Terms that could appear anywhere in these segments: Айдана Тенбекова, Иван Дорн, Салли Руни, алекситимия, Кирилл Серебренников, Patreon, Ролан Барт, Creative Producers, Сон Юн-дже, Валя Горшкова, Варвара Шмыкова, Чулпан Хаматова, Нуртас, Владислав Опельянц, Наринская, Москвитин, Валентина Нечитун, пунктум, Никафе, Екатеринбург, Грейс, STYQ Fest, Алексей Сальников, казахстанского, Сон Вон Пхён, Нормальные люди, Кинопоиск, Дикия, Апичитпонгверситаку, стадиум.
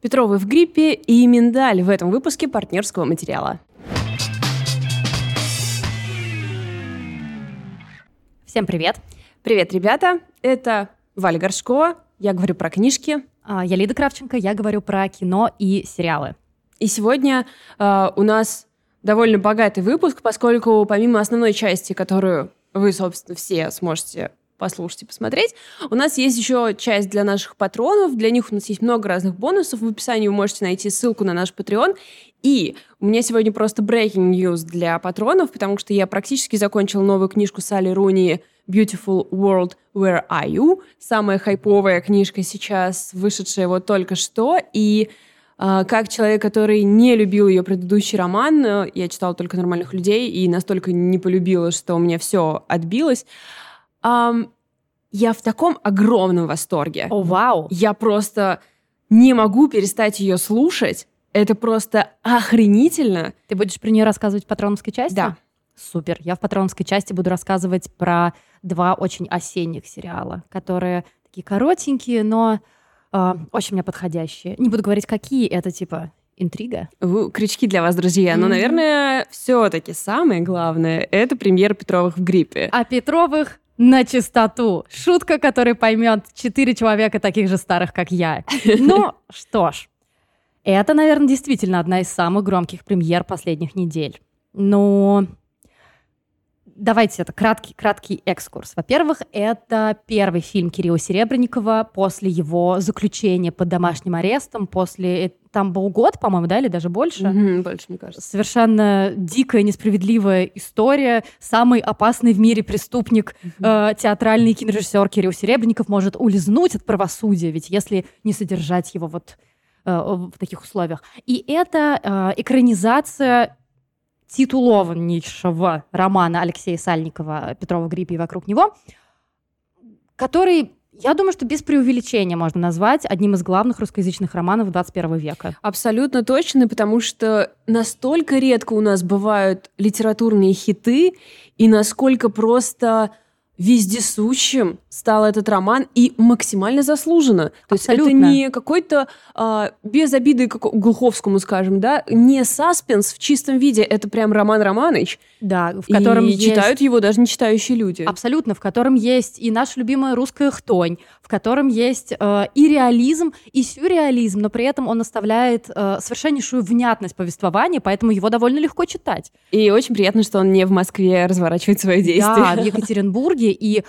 Петровы в гриппе и Миндаль в этом выпуске партнерского материала. Всем привет! Привет, ребята! Это Валя Горшкова, я говорю про книжки. Я Лида Кравченко, я говорю про кино и сериалы. И сегодня у нас довольно богатый выпуск, поскольку помимо основной части, которую вы, собственно, все сможете послушать и посмотреть, у нас есть еще часть для наших патронов. Для них у нас есть много разных бонусов. В описании вы можете найти ссылку на наш Patreon. И у меня сегодня просто breaking news для патронов, потому что я практически закончила новую книжку Салли Руни «Beautiful World, Where Are You?». Самая хайповая книжка сейчас, вышедшая вот только что. И как человек, который не любил ее предыдущий роман, я читала только «Нормальных людей» и настолько не полюбила, что у меня все отбилось, я в таком огромном восторге. О, вау! Я просто не могу перестать ее слушать. Это просто охренительно. Ты будешь про нее рассказывать в патроновской части? Да. Супер. Я в патроновской части буду рассказывать про два очень осенних сериала, которые такие коротенькие, но очень мне подходящие. Не буду говорить, какие это, типа, интрига. Крючки для вас, друзья. Но, наверное, все-таки самое главное — это премьера Петровых в гриппе. А Петровых на чистоту. Шутка, которую поймет 4 человека таких же старых, как я. Ну, что ж. Это, наверное, действительно одна из самых громких премьер последних недель. Но давайте это краткий экскурс. Во-первых, это первый фильм Кирилла Серебренникова после его заключения под домашним арестом. После... Там был год, по-моему, да, или даже больше? Больше, мне кажется. Совершенно дикая, несправедливая история. Самый опасный в мире преступник, театральный кинорежиссер Кирилл Серебренников может улизнуть от правосудия, ведь если не содержать его вот в таких условиях. И это экранизация титулованнейшего романа Алексея Сальникова «Петрова в гриппе и вокруг него», который, я думаю, что без преувеличения можно назвать одним из главных русскоязычных романов 21 века. Абсолютно точно, потому что настолько редко у нас бывают литературные хиты, и насколько просто вездесущим стал этот роман, и максимально заслуженно. То Абсолютно. Есть это не какой-то, без обиды к Глуховскому, скажем, да, не саспенс в чистом виде, это прям Роман Романыч, да, в котором и есть... читают его даже не читающие люди. Абсолютно, в котором есть и наша любимая русская хтонь, в котором есть и реализм, и сюрреализм, но при этом он оставляет совершеннейшую внятность повествования, поэтому его довольно легко читать. И очень приятно, что он не в Москве разворачивает свои действия. Да, в Екатеринбурге. И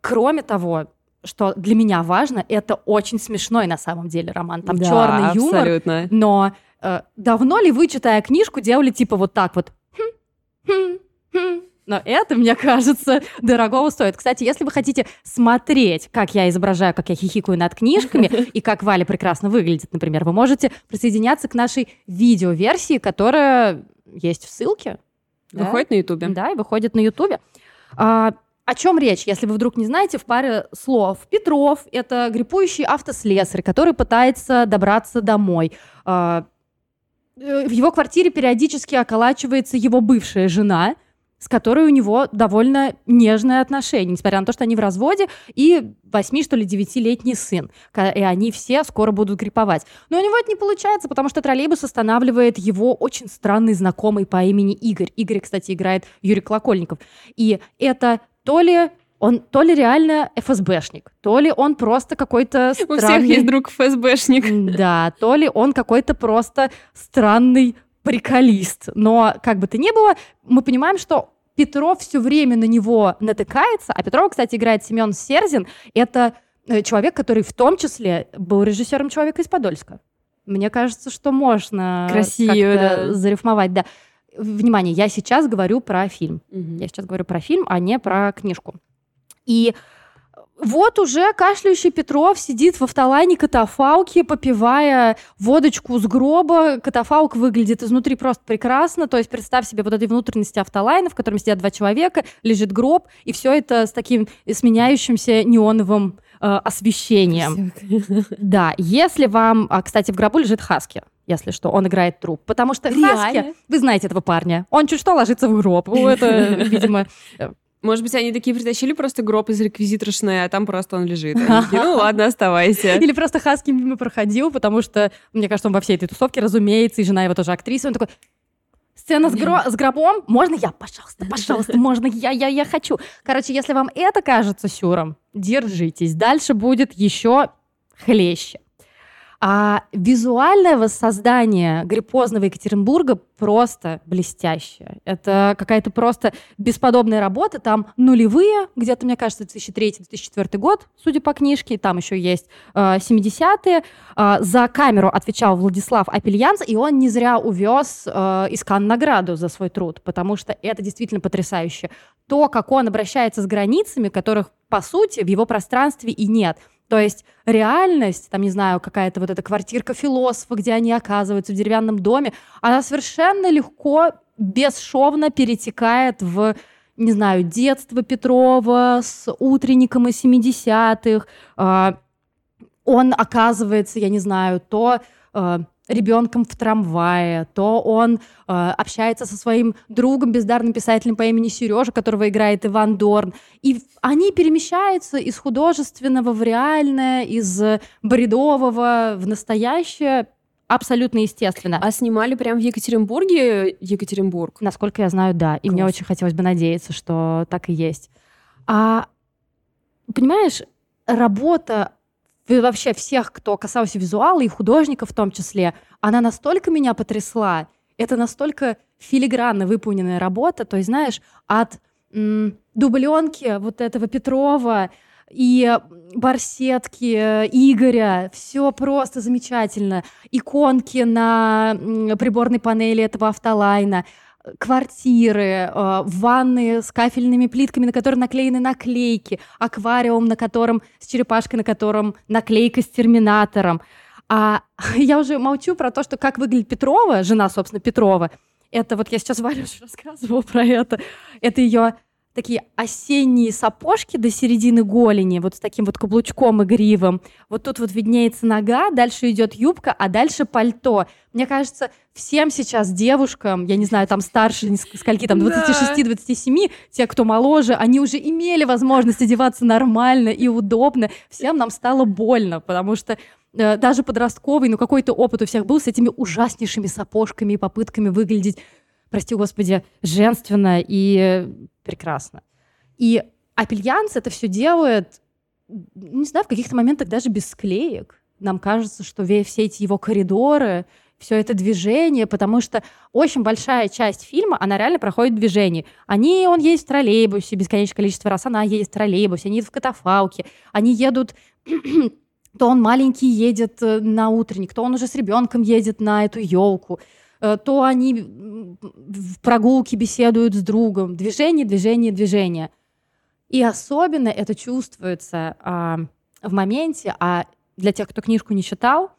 кроме того, что для меня важно, это очень смешной на самом деле роман. Там да, черный юмор, абсолютно. Но давно ли вы, читая книжку, делали типа вот так вот? Но это, мне кажется, дорогого стоит. Кстати, если вы хотите смотреть, как я изображаю, как я хихикаю над книжками и как Валя прекрасно выглядит, например, вы можете присоединяться к нашей видеоверсии, которая есть в ссылке. Выходит на Ютубе. Да, и выходит на Ютубе. О чем речь, если вы вдруг не знаете, в паре слов. Петров – это гриппующий автослесарь, который пытается добраться домой. В его квартире периодически околачивается его бывшая жена, с которой у него довольно нежные отношения, несмотря на то, что они в разводе, и 8, что ли, 9-летний сын. И они все скоро будут грипповать. Но у него это не получается, потому что троллейбус останавливает его очень странный знакомый по имени Игорь. Игорь, кстати, играет Юрий Колокольников. И это то ли реально ФСБшник, то ли он просто какой-то странный... У всех есть друг ФСБшник. Да, то ли он какой-то просто странный приколист. Но как бы то ни было, мы понимаем, что Петров все время на него натыкается. А Петрова, кстати, играет Семен Серзин. Это человек, который в том числе был режиссером «Человека из Подольска». Мне кажется, что можно красиво как-то зарифмовать. Да. Внимание, я сейчас говорю про фильм. Я сейчас говорю про фильм, а не про книжку. И вот уже кашляющий Петров сидит в автолайне катафалки, попивая водочку с гроба. Катафалк выглядит изнутри просто прекрасно. То есть представь себе вот этой внутренности автолайна, в котором сидят 2 человека, лежит гроб, и все это с таким сменяющимся неоновым освещением. Да, если вам... Кстати, в гробу лежит Хаски, если что. Он играет труп. Потому что Хаски... Вы знаете этого парня. Он чуть что ложится в гроб. Это, видимо... Может быть, они такие притащили просто гроб из реквизиторшной, а там просто он лежит. Они такие, ну ладно, оставайся. Или просто Хаски мимо проходил, потому что, мне кажется, он во всей этой тусовке, разумеется, и жена его тоже актриса. Он такой, сцена с гробом? Можно я? Пожалуйста, пожалуйста, можно я хочу. Короче, если вам это кажется сюром, держитесь. Дальше будет еще хлеще. А визуальное воссоздание гриппозного Екатеринбурга просто блестящее. Это какая-то просто бесподобная работа. Там нулевые, где-то, мне кажется, 2003-2004 год, судя по книжке. Там еще есть 70-е. За камеру отвечал Владислав Опельянц, и он не зря увез из Канн награду за свой труд, потому что это действительно потрясающе. То, как он обращается с границами, которых, по сути, в его пространстве и нет. То есть реальность, там, не знаю, какая-то вот эта квартирка философа, где они оказываются в деревянном доме, она совершенно легко, бесшовно перетекает в, не знаю, детство Петрова с утренником из 70-х. Он оказывается, я не знаю, то ребенком в трамвае, то он общается со своим другом, бездарным писателем по имени Сережа, которого играет Иван Дорн. И они перемещаются из художественного в реальное, из бредового в настоящее абсолютно естественно. А снимали прямо в Екатеринбурге? Екатеринбург? Насколько я знаю, да. И класс. Мне очень хотелось бы надеяться, что так и есть. А, понимаешь, работа вообще всех, кто касался визуала, и художников в том числе, она настолько меня потрясла. Это настолько филигранно выполненная работа. То есть, знаешь, от дубленки вот этого Петрова и барсетки Игоря, все просто замечательно. Иконки на приборной панели этого автолайна, квартиры, ванны с кафельными плитками, на которые наклеены наклейки, аквариум, на котором с черепашкой, на котором наклейка с терминатором. А я уже молчу про то, что как выглядит Петрова, жена, собственно, Петрова. Это вот я сейчас Вале уже рассказывала про это. Это ее такие осенние сапожки до середины голени, вот с таким вот каблучком игривым. Вот тут вот виднеется нога, дальше идет юбка, а дальше пальто. Мне кажется, всем сейчас девушкам, я не знаю, там старше, скольки там, 26-27, те, кто моложе, они уже имели возможность одеваться нормально и удобно. Всем нам стало больно, потому что даже подростковый, ну какой-то опыт у всех был с этими ужаснейшими сапожками и попытками выглядеть, прости господи, женственно и прекрасно. И Опельянц это все делает, не знаю, в каких-то моментах даже без склеек. Нам кажется, что все эти его коридоры, все это движение, потому что очень большая часть фильма, она реально проходит в движении. Он едет в троллейбусе бесконечное количество раз, она едет в троллейбусе, они едут в катафалке, они едут... То он маленький едет на утренник, то он уже с ребенком едет на эту елку, то они в прогулке беседуют с другом. Движение, движение, движение. И особенно это чувствуется в моменте, а для тех, кто книжку не читал,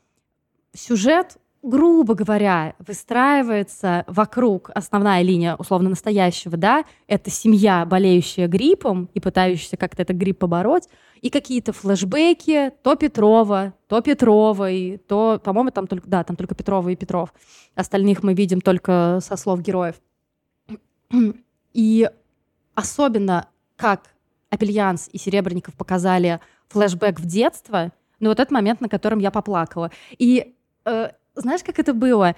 сюжет, грубо говоря, выстраивается вокруг, основная линия условно настоящего, да, это семья, болеющая гриппом и пытающаяся как-то этот грипп побороть, и какие-то флешбеки то Петрова, то Петровой, то, по-моему, там только Петрова и Петров. Остальных мы видим только со слов героев. И особенно, как Опельянц и Серебренников показали флешбэк в детство, ну вот этот момент, на котором я поплакала. И знаешь, как это было?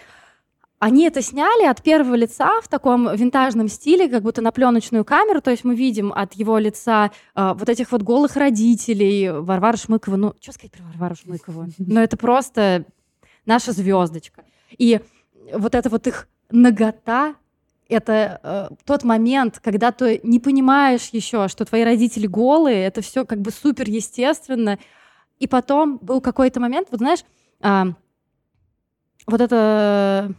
Они это сняли от первого лица в таком винтажном стиле, как будто на пленочную камеру. То есть мы видим от его лица вот этих вот голых родителей, Варвару Шмыкову. Ну, что сказать про Варвару Шмыкову? Но это просто наша звездочка. И вот эта вот их нагота, это тот момент, когда ты не понимаешь еще, что твои родители голые, это все как бы супер естественно. И потом был какой-то момент, вот знаешь, вот эта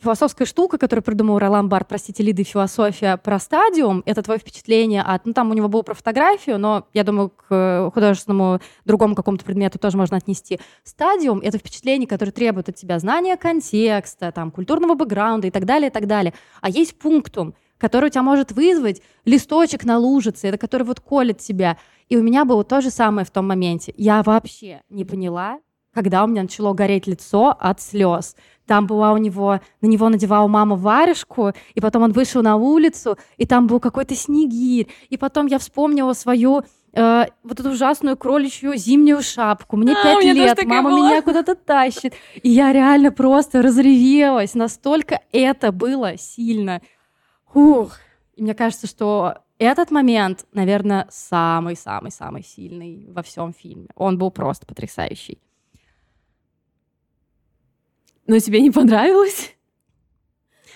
философская штука, которую придумал Ролан Барт, простите, Лиды, философия про стадиум, это твое впечатление от... Ну, там у него было про фотографию, но, я думаю, к художественному другому какому-то предмету тоже можно отнести. Стадиум — это впечатление, которое требует от тебя знания контекста, там, культурного бэкграунда и так далее, и так далее. А есть пунктум, который у тебя может вызвать листочек на лужице, это который вот колет тебя. И у меня было то же самое в том моменте. Я вообще не поняла, когда у меня начало гореть лицо от слез. Там была у него, на него надевала мама варежку, и потом он вышел на улицу, и там был какой-то снегирь. И потом я вспомнила свою вот эту ужасную кроличью зимнюю шапку. Мне 5 лет, мама меня куда-то тащит. И я реально просто разревелась. Настолько это было сильно. Ух. И мне кажется, что этот момент, наверное, самый-самый-самый сильный во всем фильме. Он был просто потрясающий. Но тебе не понравилось?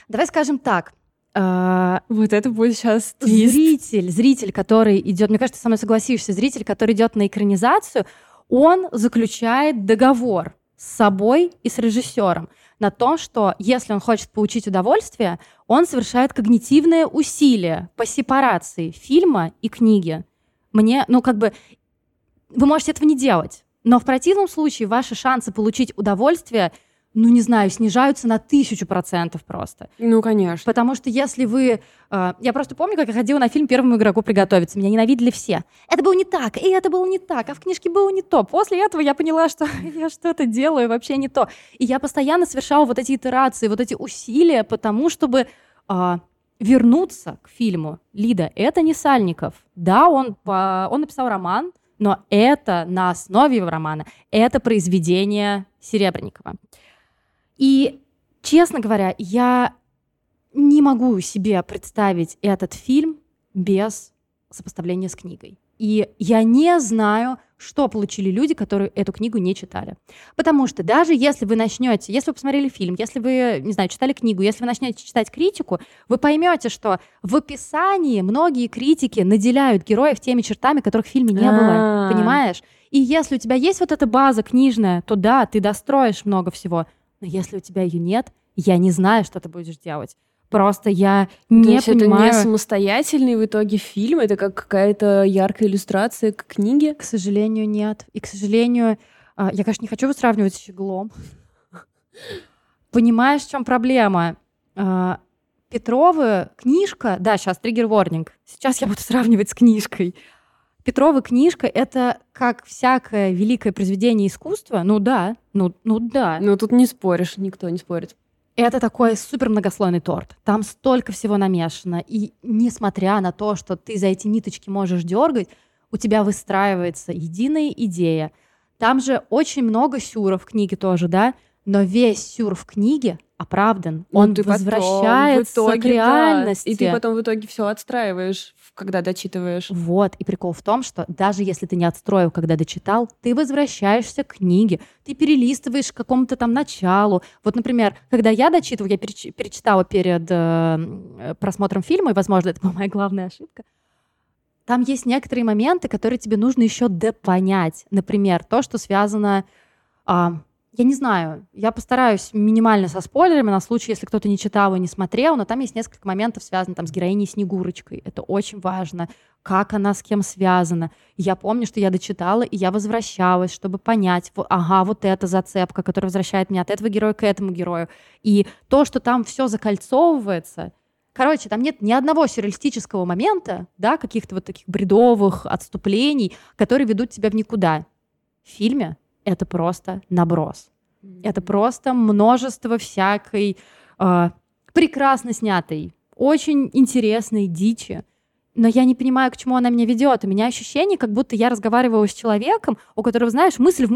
Давай скажем так. Вот это будет сейчас твист. Зритель, который идет, мне кажется, ты со мной согласишься, зритель, который идет на экранизацию, он заключает договор с собой и с режиссером на то, что если он хочет получить удовольствие, он совершает когнитивные усилия по сепарации фильма и книги. Мне, вы можете этого не делать, но в противном случае ваши шансы получить удовольствие снижаются на 1000% просто. Ну, конечно. Потому что если вы... я просто помню, как я ходила на фильм «Первому игроку приготовиться». Меня ненавидели все. Это было не так, и это было не так, а в книжке было не то. После этого я поняла, что я что-то делаю вообще не то. И я постоянно совершала вот эти итерации, вот эти усилия, потому чтобы вернуться к фильму. Лида, это не Сальников. Да, он написал роман, но это на основе его романа. Это произведение Серебренникова. И, честно говоря, я не могу себе представить этот фильм без сопоставления с книгой. И я не знаю, что получили люди, которые эту книгу не читали. Потому что даже если вы начнете, если вы посмотрели фильм, если вы, не знаю, читали книгу, если вы начнете читать критику, вы поймете, что в описании многие критики наделяют героев теми чертами, которых в фильме не было. Понимаешь? И если у тебя есть вот эта база книжная, то да, ты достроишь много всего. Но если у тебя ее нет, я не знаю, что ты будешь делать. Просто я не понимаю... это не самостоятельный в итоге фильм? Это как какая-то яркая иллюстрация к книге? К сожалению, нет. И, к сожалению, я, конечно, не хочу его сравнивать с «Щеглом». Понимаешь, в чем проблема? Петровы книжка... Да, сейчас триггер-ворнинг. Сейчас я буду сравнивать с книжкой. Петрова книжка — это как всякое великое произведение искусства. Ну да. Ну тут не споришь, никто не спорит. Это такой супер многослойный торт. Там столько всего намешано. И несмотря на то, что ты за эти ниточки можешь дергать, у тебя выстраивается единая идея. Там же очень много сюра в книге тоже, да? Но весь сюр в книге оправдан. Он возвращается к реальности. Да. И ты потом в итоге все отстраиваешь, когда дочитываешь. Вот. И прикол в том, что даже если ты не отстроил, когда дочитал, ты возвращаешься к книге. Ты перелистываешь к какому-то там началу. Вот, например, когда я дочитывала, я перечитала перед просмотром фильма, и, возможно, это была моя главная ошибка. Там есть некоторые моменты, которые тебе нужно еще допонять. Например, то, что связано... я не знаю, я постараюсь минимально со спойлерами на случай, если кто-то не читал и не смотрел, но там есть несколько моментов, связанных там, с героиней Снегурочкой. Это очень важно, как она с кем связана. Я помню, что я дочитала, и я возвращалась, чтобы понять, вот эта зацепка, которая возвращает меня от этого героя к этому герою. И то, что там все закольцовывается... Короче, там нет ни одного сюрреалистического момента, да, каких-то вот таких бредовых отступлений, которые ведут тебя в никуда. В фильме это просто наброс. Это просто множество всякой прекрасно снятой, очень интересной дичи. Но я не понимаю, к чему она меня ведет. У меня ощущение, как будто я разговаривала с человеком, у которого, знаешь, мысли,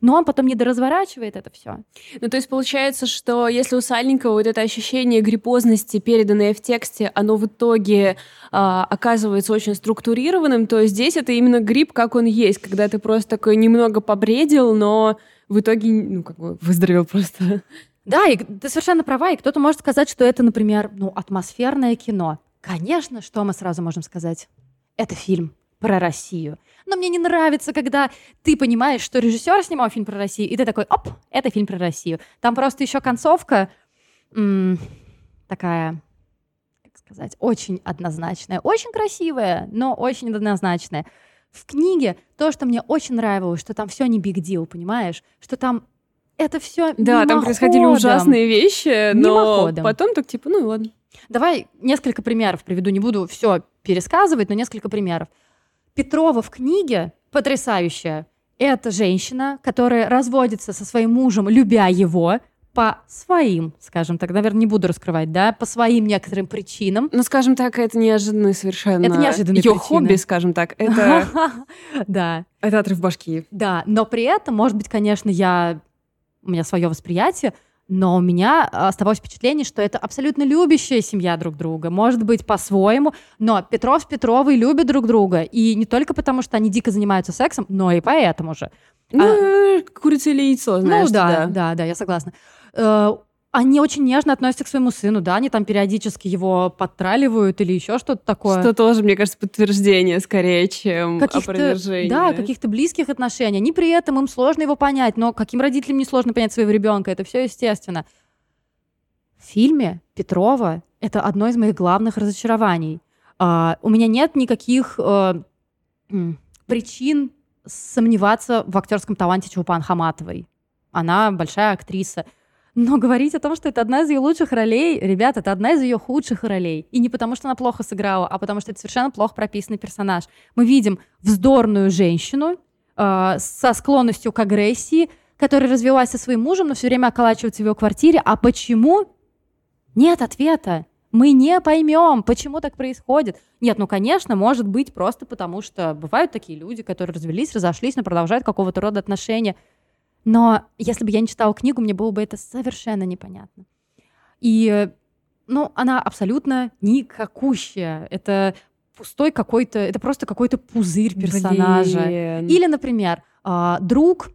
но он потом недоразворачивает это все. Ну, то есть получается, что если у Сальникова вот это ощущение гриппозности, переданное в тексте, оно в итоге оказывается очень структурированным, то здесь это именно грипп, как он есть, когда ты просто такой немного побредил, но в итоге, выздоровел просто. Да, и ты совершенно права, и кто-то может сказать, что это, например, атмосферное кино. Конечно, что мы сразу можем сказать? Это фильм про Россию. Но мне не нравится, когда ты понимаешь, что режиссер снимал фильм про Россию, и ты такой, оп, это фильм про Россию. Там просто еще концовка такая, как сказать, очень однозначная. Очень красивая, но очень однозначная. В книге то, что мне очень нравилось, что там все не big deal, понимаешь? Что там это все мимоходом. Да, там происходили ужасные вещи, но потом так типа, ладно. Давай несколько примеров приведу, не буду все пересказывать, но несколько примеров. Петрова в книге потрясающая. Это женщина, которая разводится со своим мужем, любя его, по своим, скажем так, наверное, не буду раскрывать, да, по своим некоторым причинам. Ну, скажем так, это неожиданные совершенно. Это неожиданные причины. Её хобби, скажем так, это... Да. Это отрыв башки. Да, но при этом, может быть, конечно, у меня свое восприятие, но у меня оставалось впечатление, что это абсолютно любящая семья друг друга, может быть, по-своему, но Петров с Петровой любят друг друга, и не только потому, что они дико занимаются сексом, но и поэтому же. Ну, курица или яйцо, знаешь. Ну да, да, да, я согласна. Они очень нежно относятся к своему сыну, да, они там периодически его подтраливают или еще что-то такое. Что тоже, мне кажется, подтверждение скорее, чем опровержение. Да, каких-то близких отношений. Они при этом, им сложно его понять, но каким родителям не сложно понять своего ребенка, это все естественно. В фильме Петрова это одно из моих главных разочарований. У меня нет никаких причин сомневаться в актерском таланте Чулпан Хаматовой. Она большая актриса. Но говорить о том, что это одна из ее лучших ролей, ребята, это одна из ее худших ролей. И не потому, что она плохо сыграла, а потому, что это совершенно плохо прописанный персонаж. Мы видим вздорную женщину со склонностью к агрессии, которая развелась со своим мужем, но все время околачивается в его квартире. А почему? Нет ответа. Мы не поймем, почему так происходит. Нет, ну, конечно, может быть, просто потому, что бывают такие люди, которые развелись, разошлись, но продолжают какого-то рода отношения. Но если бы я не читала книгу, мне было бы это совершенно непонятно. И, ну, она абсолютно никакущая. Это пустой какой-то... Это просто какой-то пузырь персонажа. Блин. Или, например, друг,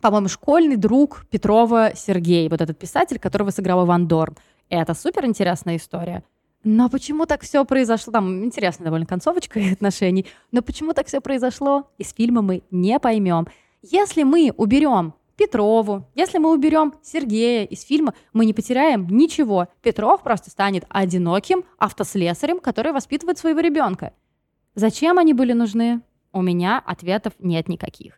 по-моему, школьный друг Петрова Сергей, вот этот писатель, которого сыграл Иван Дорн. Это суперинтересная история. Но почему так все произошло? Там интересная довольно концовочка отношений. Но почему так все произошло, из фильма мы не поймем. Если мы уберем Петрову, если мы уберем Сергея из фильма, мы не потеряем ничего. Петров просто станет одиноким автослесарем, который воспитывает своего ребенка. Зачем они были нужны? У меня ответов нет никаких.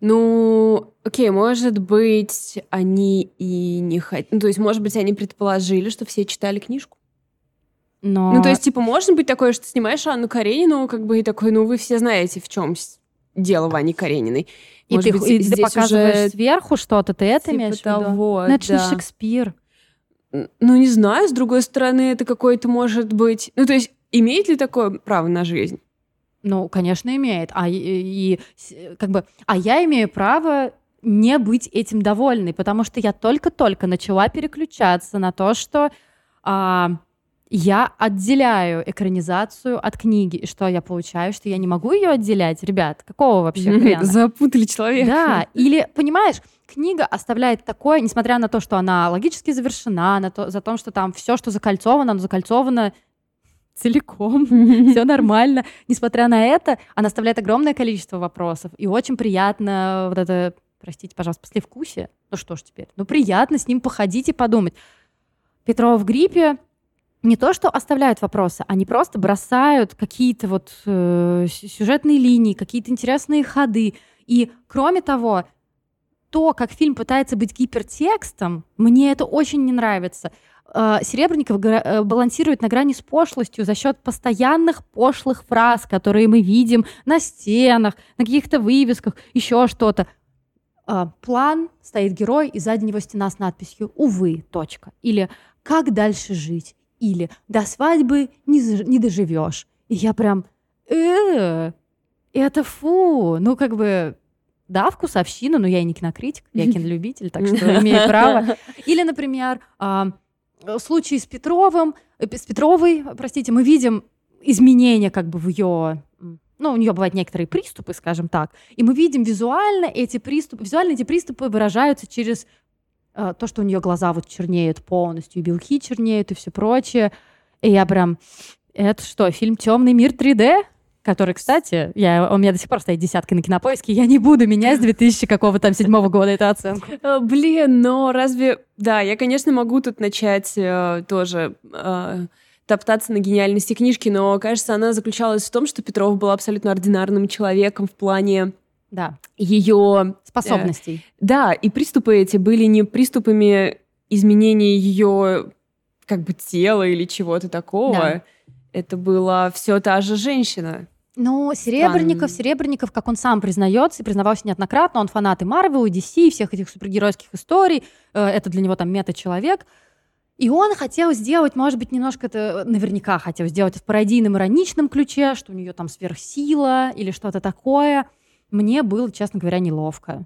Ну, окей, может быть, они и не хотели... Ну, то есть, может быть, они предположили, что все читали книжку? Но... Ну, то есть, типа, может быть такое, что снимаешь Анну Каренину, как бы, и такой, ну, вы все знаете, в чем дело Вани Карениной. Может быть, и ты показываешь уже... сверху что-то, ты это типа имеешь в виду? Ну, это же не Шекспир. Ну, не знаю, с другой стороны, это какой-то, может быть... Ну, то есть, имеет ли такое право на жизнь? Ну, конечно, имеет. А я имею право не быть этим довольной, потому что я только-только начала переключаться на то, что я отделяю экранизацию от книги. И что я получаю? Что я не могу ее отделять? Ребят, какого вообще хрена? Запутали человека. Да, или, понимаешь, книга оставляет такое, несмотря на то, что она логически завершена, за то, что там все, что закольцовано, оно закольцовано целиком, все нормально. Несмотря на это, она оставляет огромное количество вопросов. И очень приятно вот это, простите, пожалуйста, послевкусие. Ну что ж теперь? Ну приятно с ним походить и подумать. Петрова в гриппе не то, что оставляют вопросы, они просто бросают какие-то вот сюжетные линии, какие-то интересные ходы. И, кроме того, то, как фильм пытается быть гипертекстом, мне это очень не нравится. Серебренников балансирует на грани с пошлостью за счет постоянных пошлых фраз, которые мы видим на стенах, на каких-то вывесках, еще что-то. План, стоит герой, и сзади него стена с надписью «Увы, точка». Или «Как дальше жить?» Или «До свадьбы не доживешь». И я прям это фу. Ну, как бы, да, вкусовщина, но я и не кинокритик, я кинолюбитель, так что имею право. Или, например, в случае с Петровой, мы видим изменения как бы в ее... Ну, у нее бывают некоторые приступы, скажем так. И мы видим визуально эти приступы выражаются через... то, что у нее глаза вот чернеют полностью, и белки чернеют, и все прочее. И я прям... Это что, фильм «Темный мир 3D»? Который, кстати, у меня до сих пор стоит десятка на Кинопоиске, я не буду менять с 2000 какого-то там 2007 года эту оценку. Блин, но разве... Да, я, конечно, могу тут начать тоже топтаться на гениальности книжки, но, кажется, она заключалась в том, что Петрова была абсолютно ординарным человеком в плане... Да. Ее способностей. Да, и приступы эти были не приступами изменения ее как бы тела или чего-то такого. Да. Это была все та же женщина. Ну, Серебренников, как он сам признается, и признавался неоднократно, он фанат и Марвел, и DC, и всех этих супергеройских историй, это для него там мета-человек. И он хотел сделать, может быть, немножко это, наверняка хотел сделать в пародийном, ироничном ключе, что у нее там сверхсила или что-то такое. Мне было, честно говоря, неловко.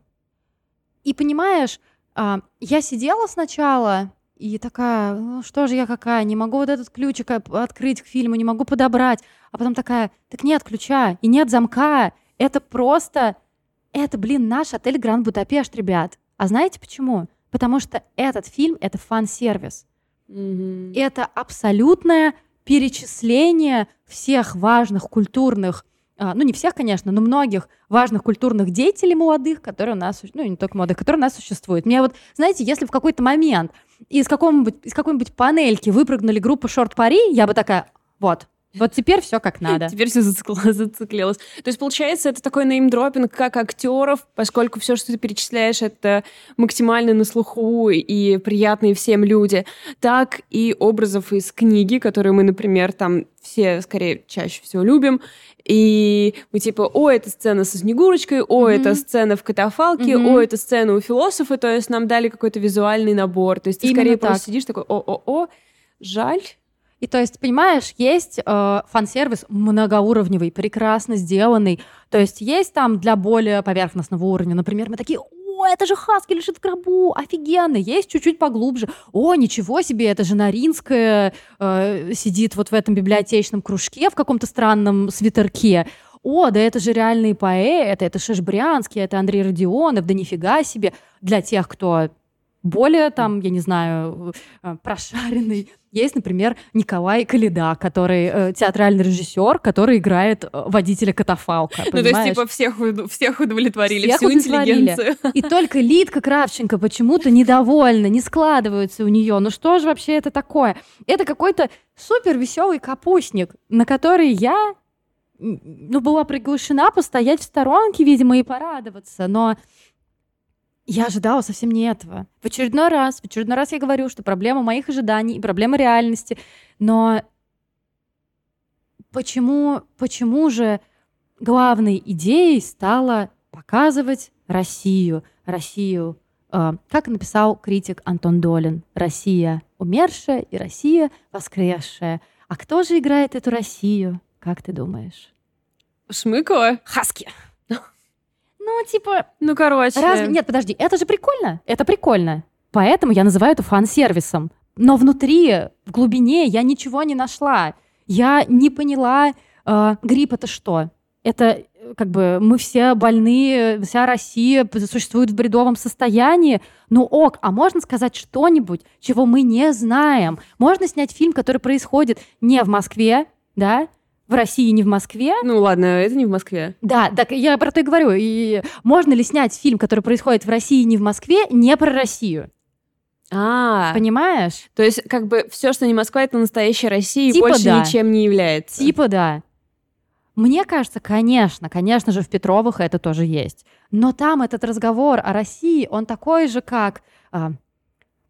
И понимаешь, я сидела сначала и такая, ну, что же я какая, не могу вот этот ключик открыть к фильму, не могу подобрать. А потом такая, так нет ключа и нет замка. Это просто, это, блин, наш отель Гранд Будапешт, ребят. А знаете почему? Потому что этот фильм — это фан-сервис. Mm-hmm. Это абсолютное перечисление всех важных культурных, ну не всех, конечно, но многих важных культурных деятелей молодых, которые у нас, ну не только молодых, которые у нас существуют. Мне вот, знаете, если в какой-то момент из какой-нибудь панельки выпрыгнули группа Шорт Пари, я бы такая, вот теперь все как надо. Теперь все зациклилось. То есть, получается, это такой неймдропинг, как актеров, поскольку все, что ты перечисляешь, это максимально на слуху и приятные всем люди, так и образов из книги, которые мы, например, там все, скорее, чаще всего любим. И мы типа, это сцена со Снегурочкой, mm-hmm. это сцена в Катафалке, mm-hmm. Это сцена у философа, то есть нам дали какой-то визуальный набор. То есть ты, скорее, просто сидишь такой, жаль. И то есть, понимаешь, есть фан-сервис многоуровневый, прекрасно сделанный. То есть есть там для более поверхностного уровня. Например, мы такие, это же Хаски лежит в гробу, офигенно. Есть чуть-чуть поглубже. Ничего себе, это же Наринская сидит вот в этом библиотечном кружке в каком-то странном свитерке. Да это же реальные поэты, это Шишбрянский, это Андрей Родионов, да нифига себе. Для тех, кто более там, я не знаю, прошаренный. Есть, например, Николай Коляда, который театральный режиссер, который играет водителя катафалка. Понимаешь? То есть, типа, всех удовлетворили, всех всю интеллигенцию. И только Лидка Кравченко почему-то недовольна, не складывается у нее. Ну что же вообще это такое? Это какой-то супер веселый капустник, на который я была приглашена постоять в сторонке, видимо, и порадоваться. Но я ожидала совсем не этого. В очередной раз я говорю, что проблема моих ожиданий и проблема реальности. Но почему же главной идеей стало показывать Россию, как написал критик Антон Долин, Россия умершая и Россия воскресшая. А кто же играет эту Россию, как ты думаешь? Шмыкова? Хаски. Короче. Разве... Нет, подожди, это же прикольно. Это прикольно. Поэтому я называю это фан-сервисом. Но внутри, в глубине я ничего не нашла. Я не поняла, грипп — это что? Это как бы мы все больны, вся Россия существует в бредовом состоянии. А можно сказать что-нибудь, чего мы не знаем? Можно снять фильм, который происходит не в Москве, да? В России, не в Москве. Это не в Москве. Да, так я про то и говорю. И можно ли снять фильм, который происходит в России, не в Москве, не про Россию? Понимаешь? То есть, как бы, все, что не Москва, это настоящая Россия, типа, и больше ничем не является. Типа да. Мне кажется, конечно же, в Петровых это тоже есть. Но там этот разговор о России, он такой же, как...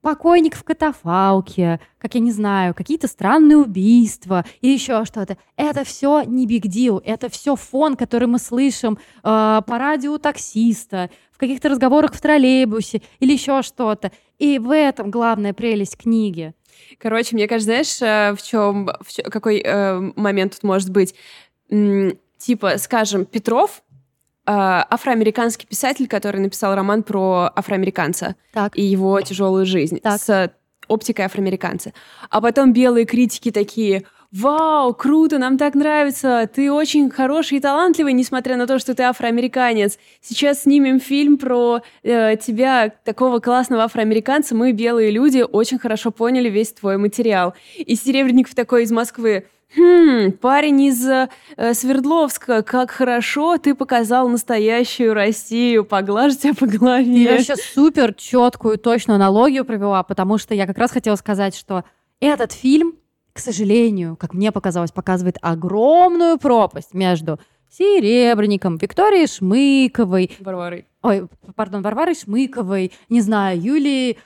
покойник в катафалке, как я не знаю, какие-то странные убийства и еще что-то. Это все не big deal, это все фон, который мы слышим по радио таксиста, в каких-то разговорах в троллейбусе или еще что-то. И в этом главная прелесть книги. Короче, мне кажется, знаешь, в чем какой момент тут может быть? Типа, скажем, Петров, афроамериканский писатель, который написал роман про афроамериканца и его тяжелую жизнь с оптикой афроамериканца. А потом белые критики такие: «Вау, круто, нам так нравится, ты очень хороший и талантливый, несмотря на то, что ты афроамериканец. Сейчас снимем фильм про тебя, такого классного афроамериканца, мы, белые люди, очень хорошо поняли весь твой материал». И Серебренников такой из Москвы: парень из Свердловска, как хорошо ты показал настоящую Россию, поглажу тебя по голове. Я сейчас супер четкую, точную аналогию провела, потому что я как раз хотела сказать, что этот фильм, к сожалению, как мне показалось, показывает огромную пропасть между Серебренником, Викторией Шмыковой, Варварой Шмыковой, не знаю, Юлией,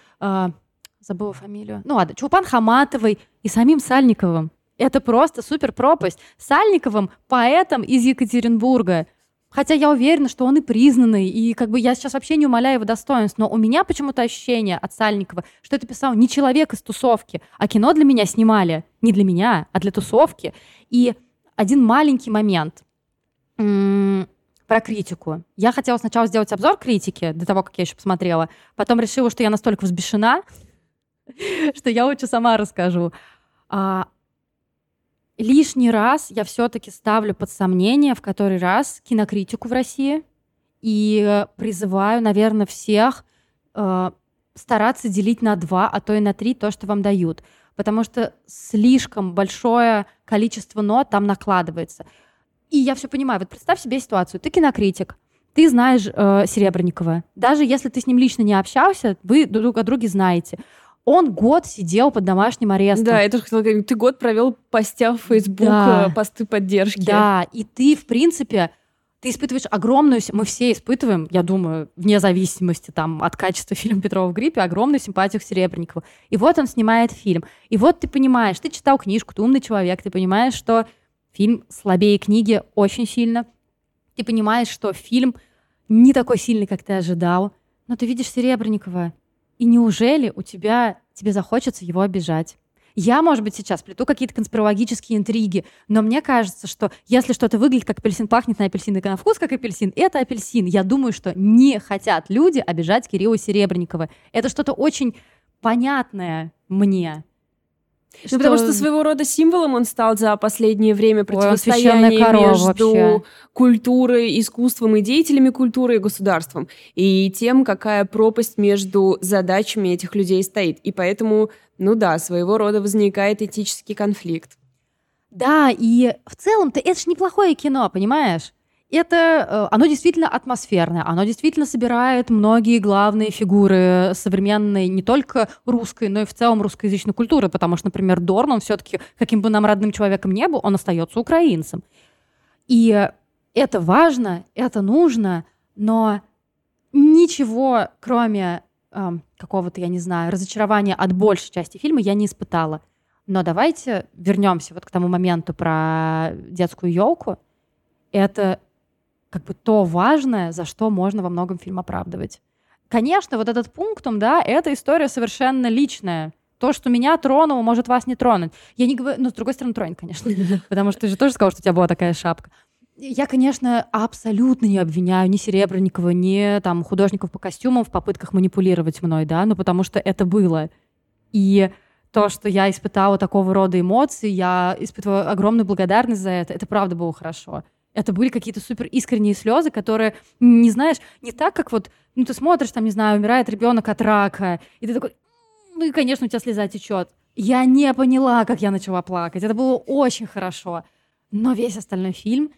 забыла фамилию, Чулпан Хаматовой и самим Сальниковым. Это просто супер пропасть. Сальниковым поэтом из Екатеринбурга. Хотя я уверена, что он и признанный, и как бы я сейчас вообще не умаляю его достоинств, но у меня почему-то ощущение от Сальникова, что это писал не человек из тусовки, а кино для меня снимали. Не для меня, а для тусовки. И один маленький момент про критику. Я хотела сначала сделать обзор критики, до того, как я еще посмотрела. Потом решила, что я настолько взбешена, что я лучше сама расскажу. Лишний раз я все-таки ставлю под сомнение в который раз кинокритику в России и призываю, наверное, всех стараться делить на 2, а то и на 3 то, что вам дают. Потому что слишком большое количество «но» там накладывается. И я все понимаю. Вот представь себе ситуацию. Ты кинокритик, ты знаешь Серебренникова. Даже если ты с ним лично не общался, вы друг о друге знаете. Он год сидел под домашним арестом. Да, я тоже хотела говорить, ты год провел, постя в Facebook посты поддержки. Да, и ты, в принципе, ты испытываешь огромную... Мы все испытываем, я думаю, вне зависимости там, от качества фильма «Петрова в гриппе», огромную симпатию к Серебренникову. И вот он снимает фильм. И вот ты понимаешь, ты читал книжку, ты умный человек, ты понимаешь, что фильм слабее книги очень сильно. Ты понимаешь, что фильм не такой сильный, как ты ожидал. Но ты видишь Серебренникова, и неужели тебе захочется его обижать? Я, может быть, сейчас плету какие-то конспирологические интриги, но мне кажется, что если что-то выглядит как апельсин, пахнет на апельсин, и на вкус как апельсин, это апельсин. Я думаю, что не хотят люди обижать Кирилла Серебренникова. Это что-то очень понятное мне. Что... Потому что своего рода символом он стал за последнее время противостояние между вообще. Культурой, искусством и деятелями культуры и государством. И тем, какая пропасть между задачами этих людей стоит. И поэтому, ну да, своего рода возникает этический конфликт. Да, и в целом-то это же неплохое кино, понимаешь? Оно действительно атмосферное, оно действительно собирает многие главные фигуры современной не только русской, но и в целом русскоязычной культуры, потому что, например, Дорн, он все-таки, каким бы нам родным человеком не был, он остается украинцем. И это важно, это нужно, но ничего, кроме какого-то, я не знаю, разочарования от большей части фильма я не испытала. Но давайте вернемся вот к тому моменту про детскую елку. Это... как бы то важное, за что можно во многом фильм оправдывать. Конечно, вот этот пунктум, да, это история совершенно личная. То, что меня тронуло, может вас не тронуть. Я не говорю... Ну, с другой стороны, тронет, конечно. Потому что ты же тоже сказал, что у тебя была такая шапка. Я, конечно, абсолютно не обвиняю ни Серебренникова, ни там художников по костюмам в попытках манипулировать мной, да, ну, потому что это было. И то, что я испытала такого рода эмоции, я испытывала огромную благодарность за это. Это правда было хорошо. Это были какие-то супер искренние слезы, которые, не знаешь, не так, как вот, ну, ты смотришь, там, не знаю, умирает ребенок от рака, и ты такой, ну, и, конечно, у тебя слеза течет. Я не поняла, как я начала плакать. Это было очень хорошо. Но весь остальной фильм,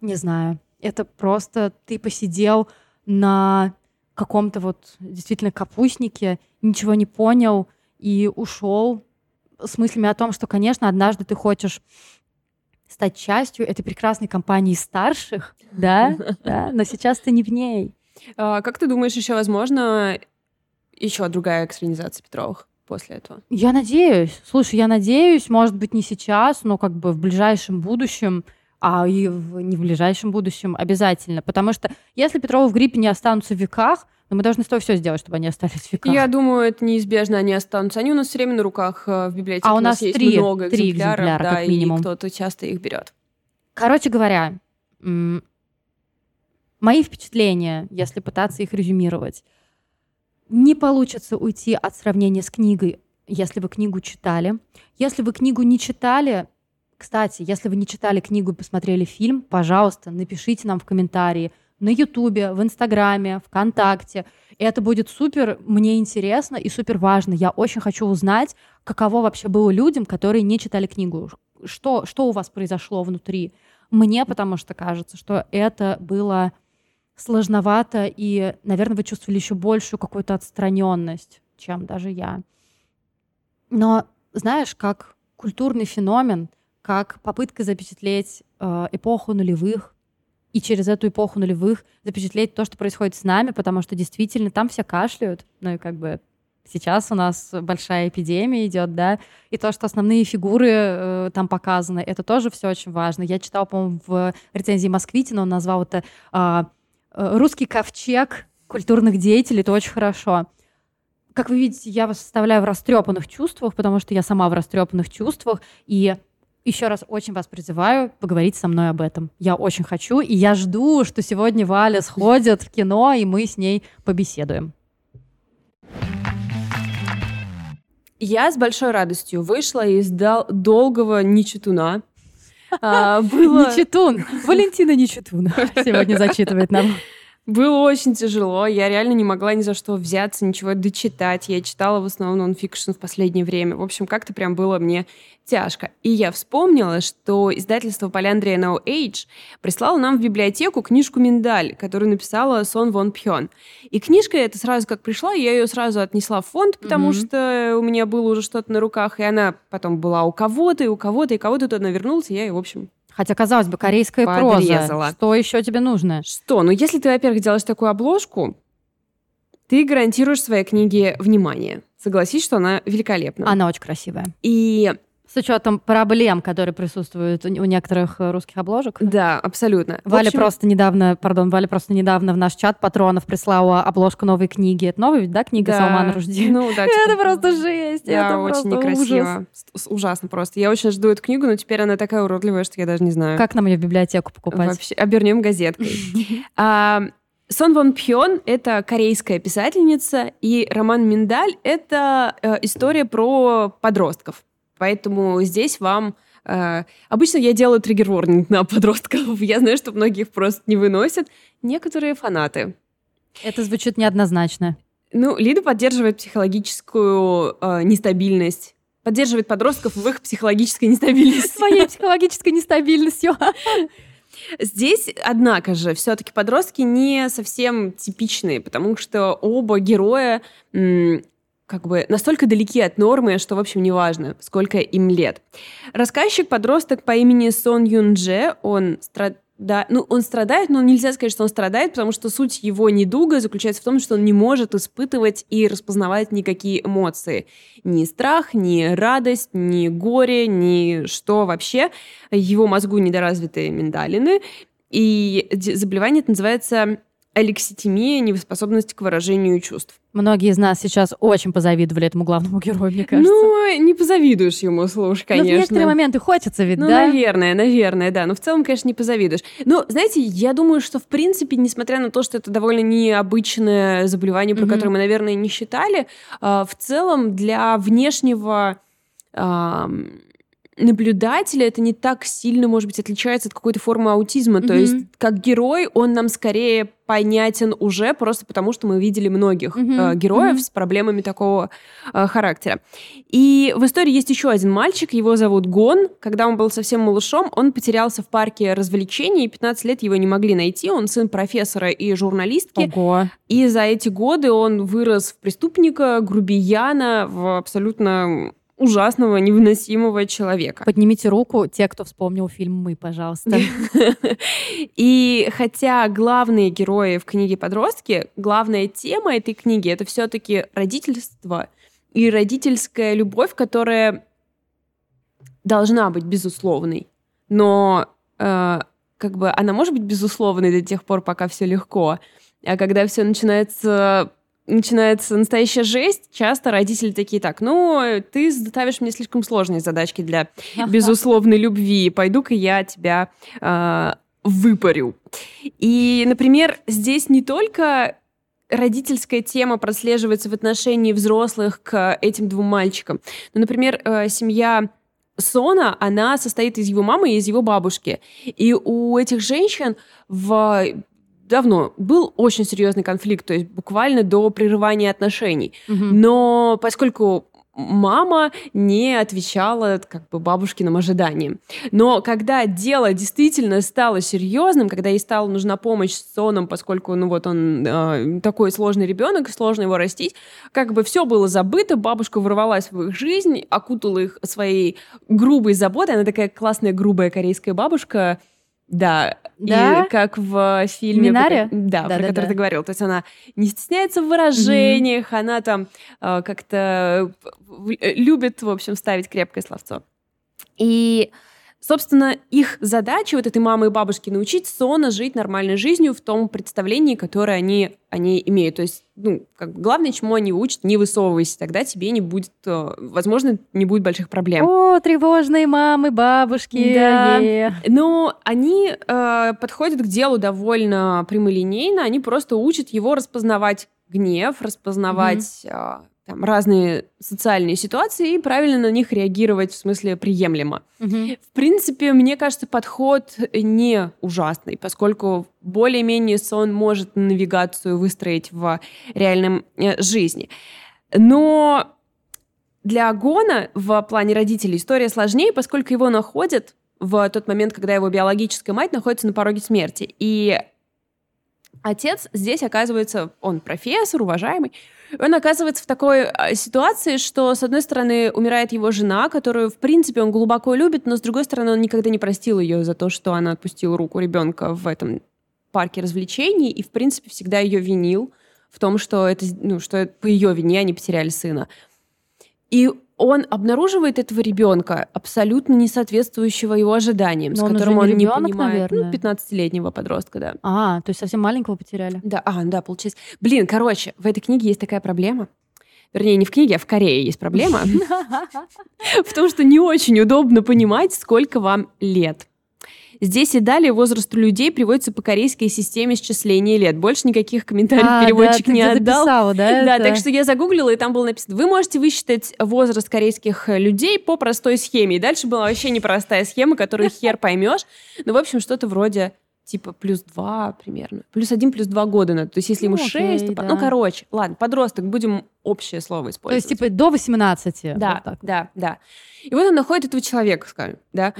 не знаю, это просто ты посидел на каком-то вот действительно капустнике, ничего не понял и ушел с мыслями о том, что, конечно, однажды ты хочешь стать частью этой прекрасной компании старших, да, да, но сейчас ты не в ней. Как ты думаешь, еще возможно еще другая экранизация Петровых после этого? Я надеюсь. Слушай, я надеюсь, может быть, не сейчас, но как бы в ближайшем будущем, а и не в ближайшем будущем обязательно. Потому что если Петровы в гриппе не останутся в веках, но мы должны с тобой все сделать, чтобы они остались в веках. Я думаю, это неизбежно, они останутся. Они у нас все время на руках в библиотеке. А у нас есть много экземпляров, да, как минимум. И кто-то часто их берет. Короче говоря, мои впечатления, если пытаться их резюмировать, не получится уйти от сравнения с книгой, если вы книгу читали. Если вы книгу не читали... Кстати, если вы не читали книгу и посмотрели фильм, пожалуйста, напишите нам в комментарии на Ютубе, в Инстаграме, ВКонтакте. Это будет супер, мне интересно и супер важно. Я очень хочу узнать, каково вообще было людям, которые не читали книгу. Что у вас произошло внутри? Мне, потому что кажется, что это было сложновато, и, наверное, вы чувствовали еще большую какую-то отстраненность, чем даже я. Но, знаешь, как культурный феномен, как попытка запечатлеть эпоху нулевых, и через эту эпоху нулевых запечатлеть то, что происходит с нами, потому что действительно там все кашляют, ну и как бы Сейчас у нас большая эпидемия идет, да, и то, что основные фигуры там показаны, это тоже все очень важно. Я читала, по-моему, в рецензии Москвитина, он назвал это «Русский ковчег культурных деятелей», это очень хорошо. Как вы видите, я вас оставляю в растрепанных чувствах, потому что я сама в растрепанных чувствах, и еще раз очень вас призываю поговорить со мной об этом. Я очень хочу, и я жду, что сегодня Валя сходит в кино, и мы с ней побеседуем. Я с большой радостью вышла из долгого нечитуна. Нечитун! Валентина Нечитун сегодня зачитывает нам. Было очень тяжело. Я реально не могла ни за что взяться, ничего дочитать. Я читала в основном нонфикшн в последнее время. В общем, как-то прям было мне тяжко. И я вспомнила, что издательство Поляндрия No Age прислало нам в библиотеку книжку «Миндаль», которую написала Сон Вон Пхён. И книжка эта сразу как пришла, я ее сразу отнесла в фонд, потому что у меня было уже что-то на руках, и она потом была у кого-то, и у кого-то, и кого-то она вернулась, и я ее, в общем... Хотя, казалось бы, корейская проза. Что еще тебе нужно? Что? Ну, если ты, во-первых, делаешь такую обложку, ты гарантируешь своей книге внимание. Согласись, что она великолепна. Она очень красивая. И... С учетом проблем, которые присутствуют у некоторых русских обложек. Да, абсолютно. Валя просто недавно в наш чат патронов прислала обложку новой книги. Это новая ведь, да, книга, да. Салман Ружди? Ну, да. Это просто жесть. Да, это очень некрасиво. Ужас. Ужасно просто. Я очень жду эту книгу, но теперь она такая уродливая, что я даже не знаю. Как нам ее в библиотеку покупать? Вообще, обернем газеткой. Сон Вон Пхён — это корейская писательница, и роман «Миндаль» — это история про подростков. Поэтому здесь вам... обычно я делаю триггер-ворнинг на подростков. Я знаю, что многих просто не выносят. Некоторые фанаты. Это звучит неоднозначно. Ну, Лида поддерживает психологическую нестабильность. Поддерживает подростков в их психологической нестабильности. Своей психологической нестабильностью. Здесь, однако же, все-таки подростки не совсем типичные, потому что оба героя... как бы настолько далеки от нормы, что, в общем, неважно, сколько им лет. Рассказчик-подросток по имени Сон Юн-дже, он страдает, но нельзя сказать, что он страдает, потому что суть его недуга заключается в том, что он не может испытывать и распознавать никакие эмоции. Ни страх, ни радость, ни горе, ни что вообще. Его мозгу недоразвитые миндалины. И заболевание это называется... алекситимия, неспособность к выражению чувств. Многие из нас сейчас очень позавидовали этому главному герою, мне кажется. Ну, не позавидуешь ему, слушай, конечно. Но в некоторые моменты хочется ведь, да? Наверное, да. Но в целом, конечно, не позавидуешь. Но, знаете, я думаю, что, в принципе, несмотря на то, что это довольно необычное заболевание, про которое мы, наверное, не считали, в целом для внешнего... наблюдателя это не так сильно, может быть, отличается от какой-то формы аутизма. То есть, как герой, он нам скорее понятен уже, просто потому что мы видели многих героев с проблемами такого характера. И в истории есть еще один мальчик, его зовут Гон. Когда он был совсем малышом, он потерялся в парке развлечений, 15 лет его не могли найти. Он сын профессора и журналистки. Ого. И за эти годы он вырос в преступника, грубияна, в абсолютно... ужасного, невыносимого человека. Поднимите руку те, кто вспомнил фильм «Мы», пожалуйста. И хотя главные герои в книге «Подростки», главная тема этой книги — это все-таки родительство и родительская любовь, которая должна быть безусловной. Но как бы она может быть безусловной до тех пор, пока все легко. А когда все начинается настоящая жесть, часто родители такие: так, ну, ты ставишь мне слишком сложные задачки для безусловной любви, пойду-ка я тебя выпарю. И, например, здесь не только родительская тема прослеживается в отношении взрослых к этим двум мальчикам, но, например, семья Сона, она состоит из его мамы и из его бабушки. И у этих женщин давно был очень серьезный конфликт, то есть буквально до прерывания отношений. Но поскольку мама не отвечала как бы бабушкиным ожиданиям. Но когда дело действительно стало серьезным, когда ей стала нужна помощь с Соном, поскольку он такой сложный ребенок, сложно его растить, как бы все было забыто, бабушка ворвалась в их жизнь, окутала их своей грубой заботой. Она такая классная грубая корейская бабушка, Да, да? И как в фильме, про который ты говорил. То есть она не стесняется в выражениях, она там как-то любит, в общем, ставить крепкое словцо. И, собственно, их задача вот этой мамы и бабушки научить Сона жить нормальной жизнью в том представлении, которое они о ней имеют. То есть, главное, чему они учат, не высовывайся, тогда тебе не будет, возможно, не будет больших проблем. О, тревожные мамы, бабушки. Да. Но они подходят к делу довольно прямолинейно, они просто учат его распознавать гнев, распознавать разные социальные ситуации и правильно на них реагировать, в смысле, приемлемо. В принципе, мне кажется, подход не ужасный, поскольку более-менее Сон может навигацию выстроить в реальном жизни. Но для Гона в плане родителей история сложнее, поскольку его находят в тот момент, когда его биологическая мать находится на пороге смерти. И отец здесь оказывается, он профессор, уважаемый, он оказывается в такой ситуации, что, с одной стороны, умирает его жена, которую, в принципе, он глубоко любит, но, с другой стороны, он никогда не простил ее за то, что она отпустила руку ребенка в этом парке развлечений, и, в принципе, всегда ее винил в том, что это, что по ее вине они потеряли сына. И он обнаруживает этого ребенка, абсолютно не соответствующего его ожиданиям, с которым он не понимает. 15-летнего подростка, да. А, то есть совсем маленького потеряли. Да, получается. Блин, короче, в этой книге есть такая проблема. Вернее, не в книге, а в Корее есть проблема. В том, что не очень удобно понимать, сколько вам лет. Здесь и далее возраст у людей приводится по корейской системе счисления лет. Больше никаких комментариев переводчик не отдал. Записала, да, так что я загуглила, и там было написано: вы можете высчитать возраст корейских людей по простой схеме. И дальше была вообще непростая схема, которую хер поймешь. Ну, в общем, что-то вроде типа +2 примерно. +1, +2 года надо. То есть, если ему 6, то... ладно, подросток, будем общее слово использовать. То есть, типа, до 18. Да, вот да. И вот он находит этого человека, скажем, да,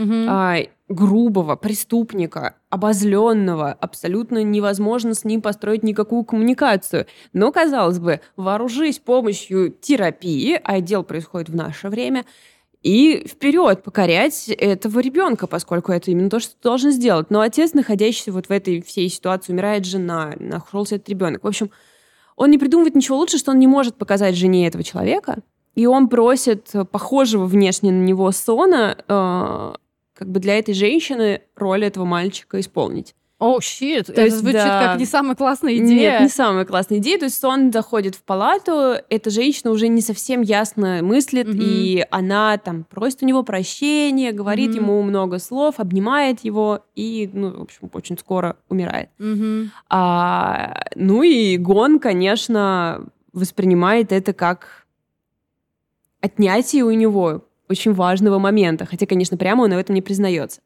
грубого, преступника, обозленного, абсолютно невозможно с ним построить никакую коммуникацию. Но, казалось бы, вооружись помощью терапии, а дело происходит в наше время, и вперед покорять этого ребенка, поскольку это именно то, что ты должен сделать. Но отец, находящийся вот в этой всей ситуации, умирает жена, нашелся этот ребенок. В общем, он не придумывает ничего лучше, что он не может показать жене этого человека, и он просит похожего внешне на него Сона для этой женщины роль этого мальчика исполнить. Оу, щит! Это звучит как не самая классная идея. Нет, не самая классная идея. То есть он заходит в палату, эта женщина уже не совсем ясно мыслит, и она там просит у него прощения, говорит ему много слов, обнимает его и, в общем, очень скоро умирает. И Гон, конечно, воспринимает это как отнятие у него очень важного момента. Хотя, конечно, прямо он в этом не признается.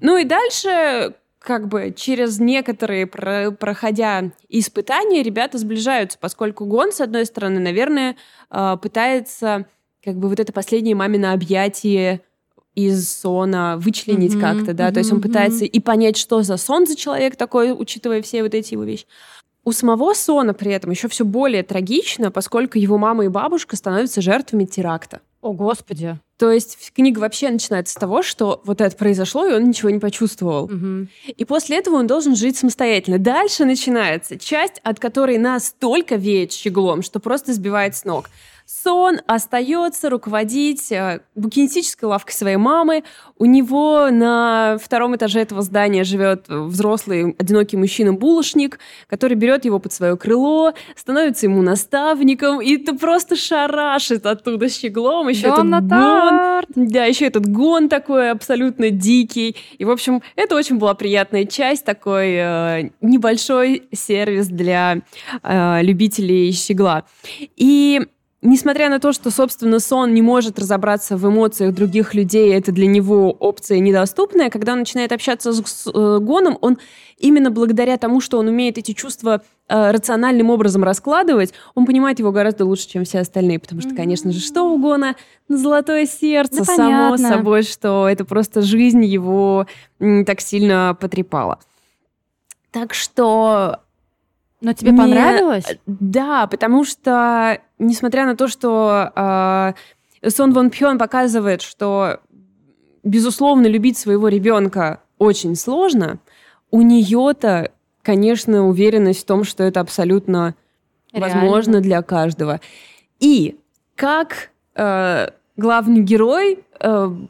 Ну и дальше... через некоторые, проходя испытания, ребята сближаются, поскольку Гон, с одной стороны, наверное, пытается вот это последнее мамино объятие из Сона вычленить как-то, да, то есть он пытается и понять, что за Сон за человек такой, учитывая все вот эти его вещи. У самого Сона при этом еще все более трагично, поскольку его мама и бабушка становятся жертвами теракта. О, Господи! То есть книга вообще начинается с того, что вот это произошло, и он ничего не почувствовал. И после этого он должен жить самостоятельно. Дальше начинается часть, от которой настолько веет щеглом, что просто сбивает с ног. Сон остается руководить букинистической лавкой своей мамы. У него на втором этаже этого здания живет взрослый одинокий мужчина-булочник, который берет его под свое крыло, становится ему наставником, и это просто шарашит оттуда щеглом. Еще этот Гон такой абсолютно дикий. И, в общем, это очень была приятная часть, такой небольшой сервис для любителей щегла. И... несмотря на то, что, собственно, Сон не может разобраться в эмоциях других людей, это для него опция недоступная, когда он начинает общаться с Гоном, он именно благодаря тому, что он умеет эти чувства рациональным образом раскладывать, он понимает его гораздо лучше, чем все остальные, потому что, конечно же, что у Гона? Золотое сердце, да, само собой, что это просто жизнь его так сильно потрепала. Так что... Но тебе понравилось? Да, потому что, несмотря на то, что Сон Вон Пхён показывает, что, безусловно, любить своего ребенка очень сложно. У нее-то, конечно, уверенность в том, что это абсолютно возможно для каждого. И как главный герой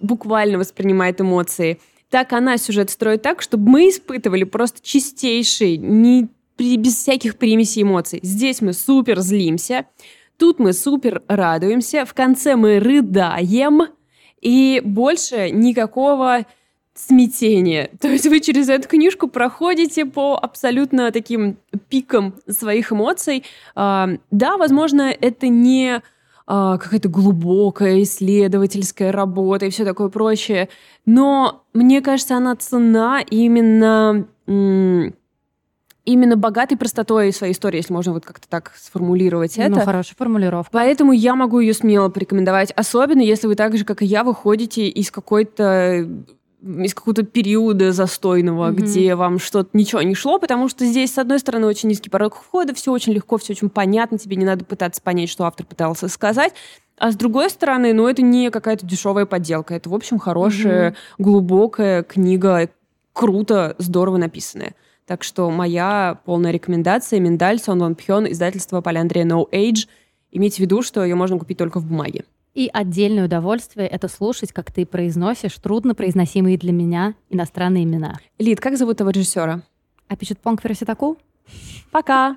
буквально воспринимает эмоции, так она сюжет строит так, чтобы мы испытывали просто чистейшие, без всяких примесей эмоций. Здесь мы супер злимся, тут мы супер радуемся, в конце мы рыдаем, и больше никакого смятения. То есть вы через эту книжку проходите по абсолютно таким пикам своих эмоций. Да, возможно, это не какая-то глубокая исследовательская работа и все такое прочее, но мне кажется, она ценна именно богатой простотой своей истории, если можно вот как-то так сформулировать это. Ну, хорошая формулировка. Поэтому я могу ее смело порекомендовать, особенно если вы так же, как и я, выходите из какого-то периода застойного, где вам что-то ничего не шло, потому что здесь, с одной стороны, очень низкий порог входа, все очень легко, все очень понятно, тебе не надо пытаться понять, что автор пытался сказать, а с другой стороны, ну, это не какая-то дешевая подделка, это, в общем, хорошая, глубокая книга, круто, здорово написанная. Так что моя полная рекомендация — «Миндаль», Сон Вон Пхён, издательство «Поляндрия No Age». Имейте в виду, что ее можно купить только в бумаге. И отдельное удовольствие — это слушать, как ты произносишь труднопроизносимые для меня иностранные имена. Лид, как зовут того режиссера? Апичитпонгверситаку. Пока!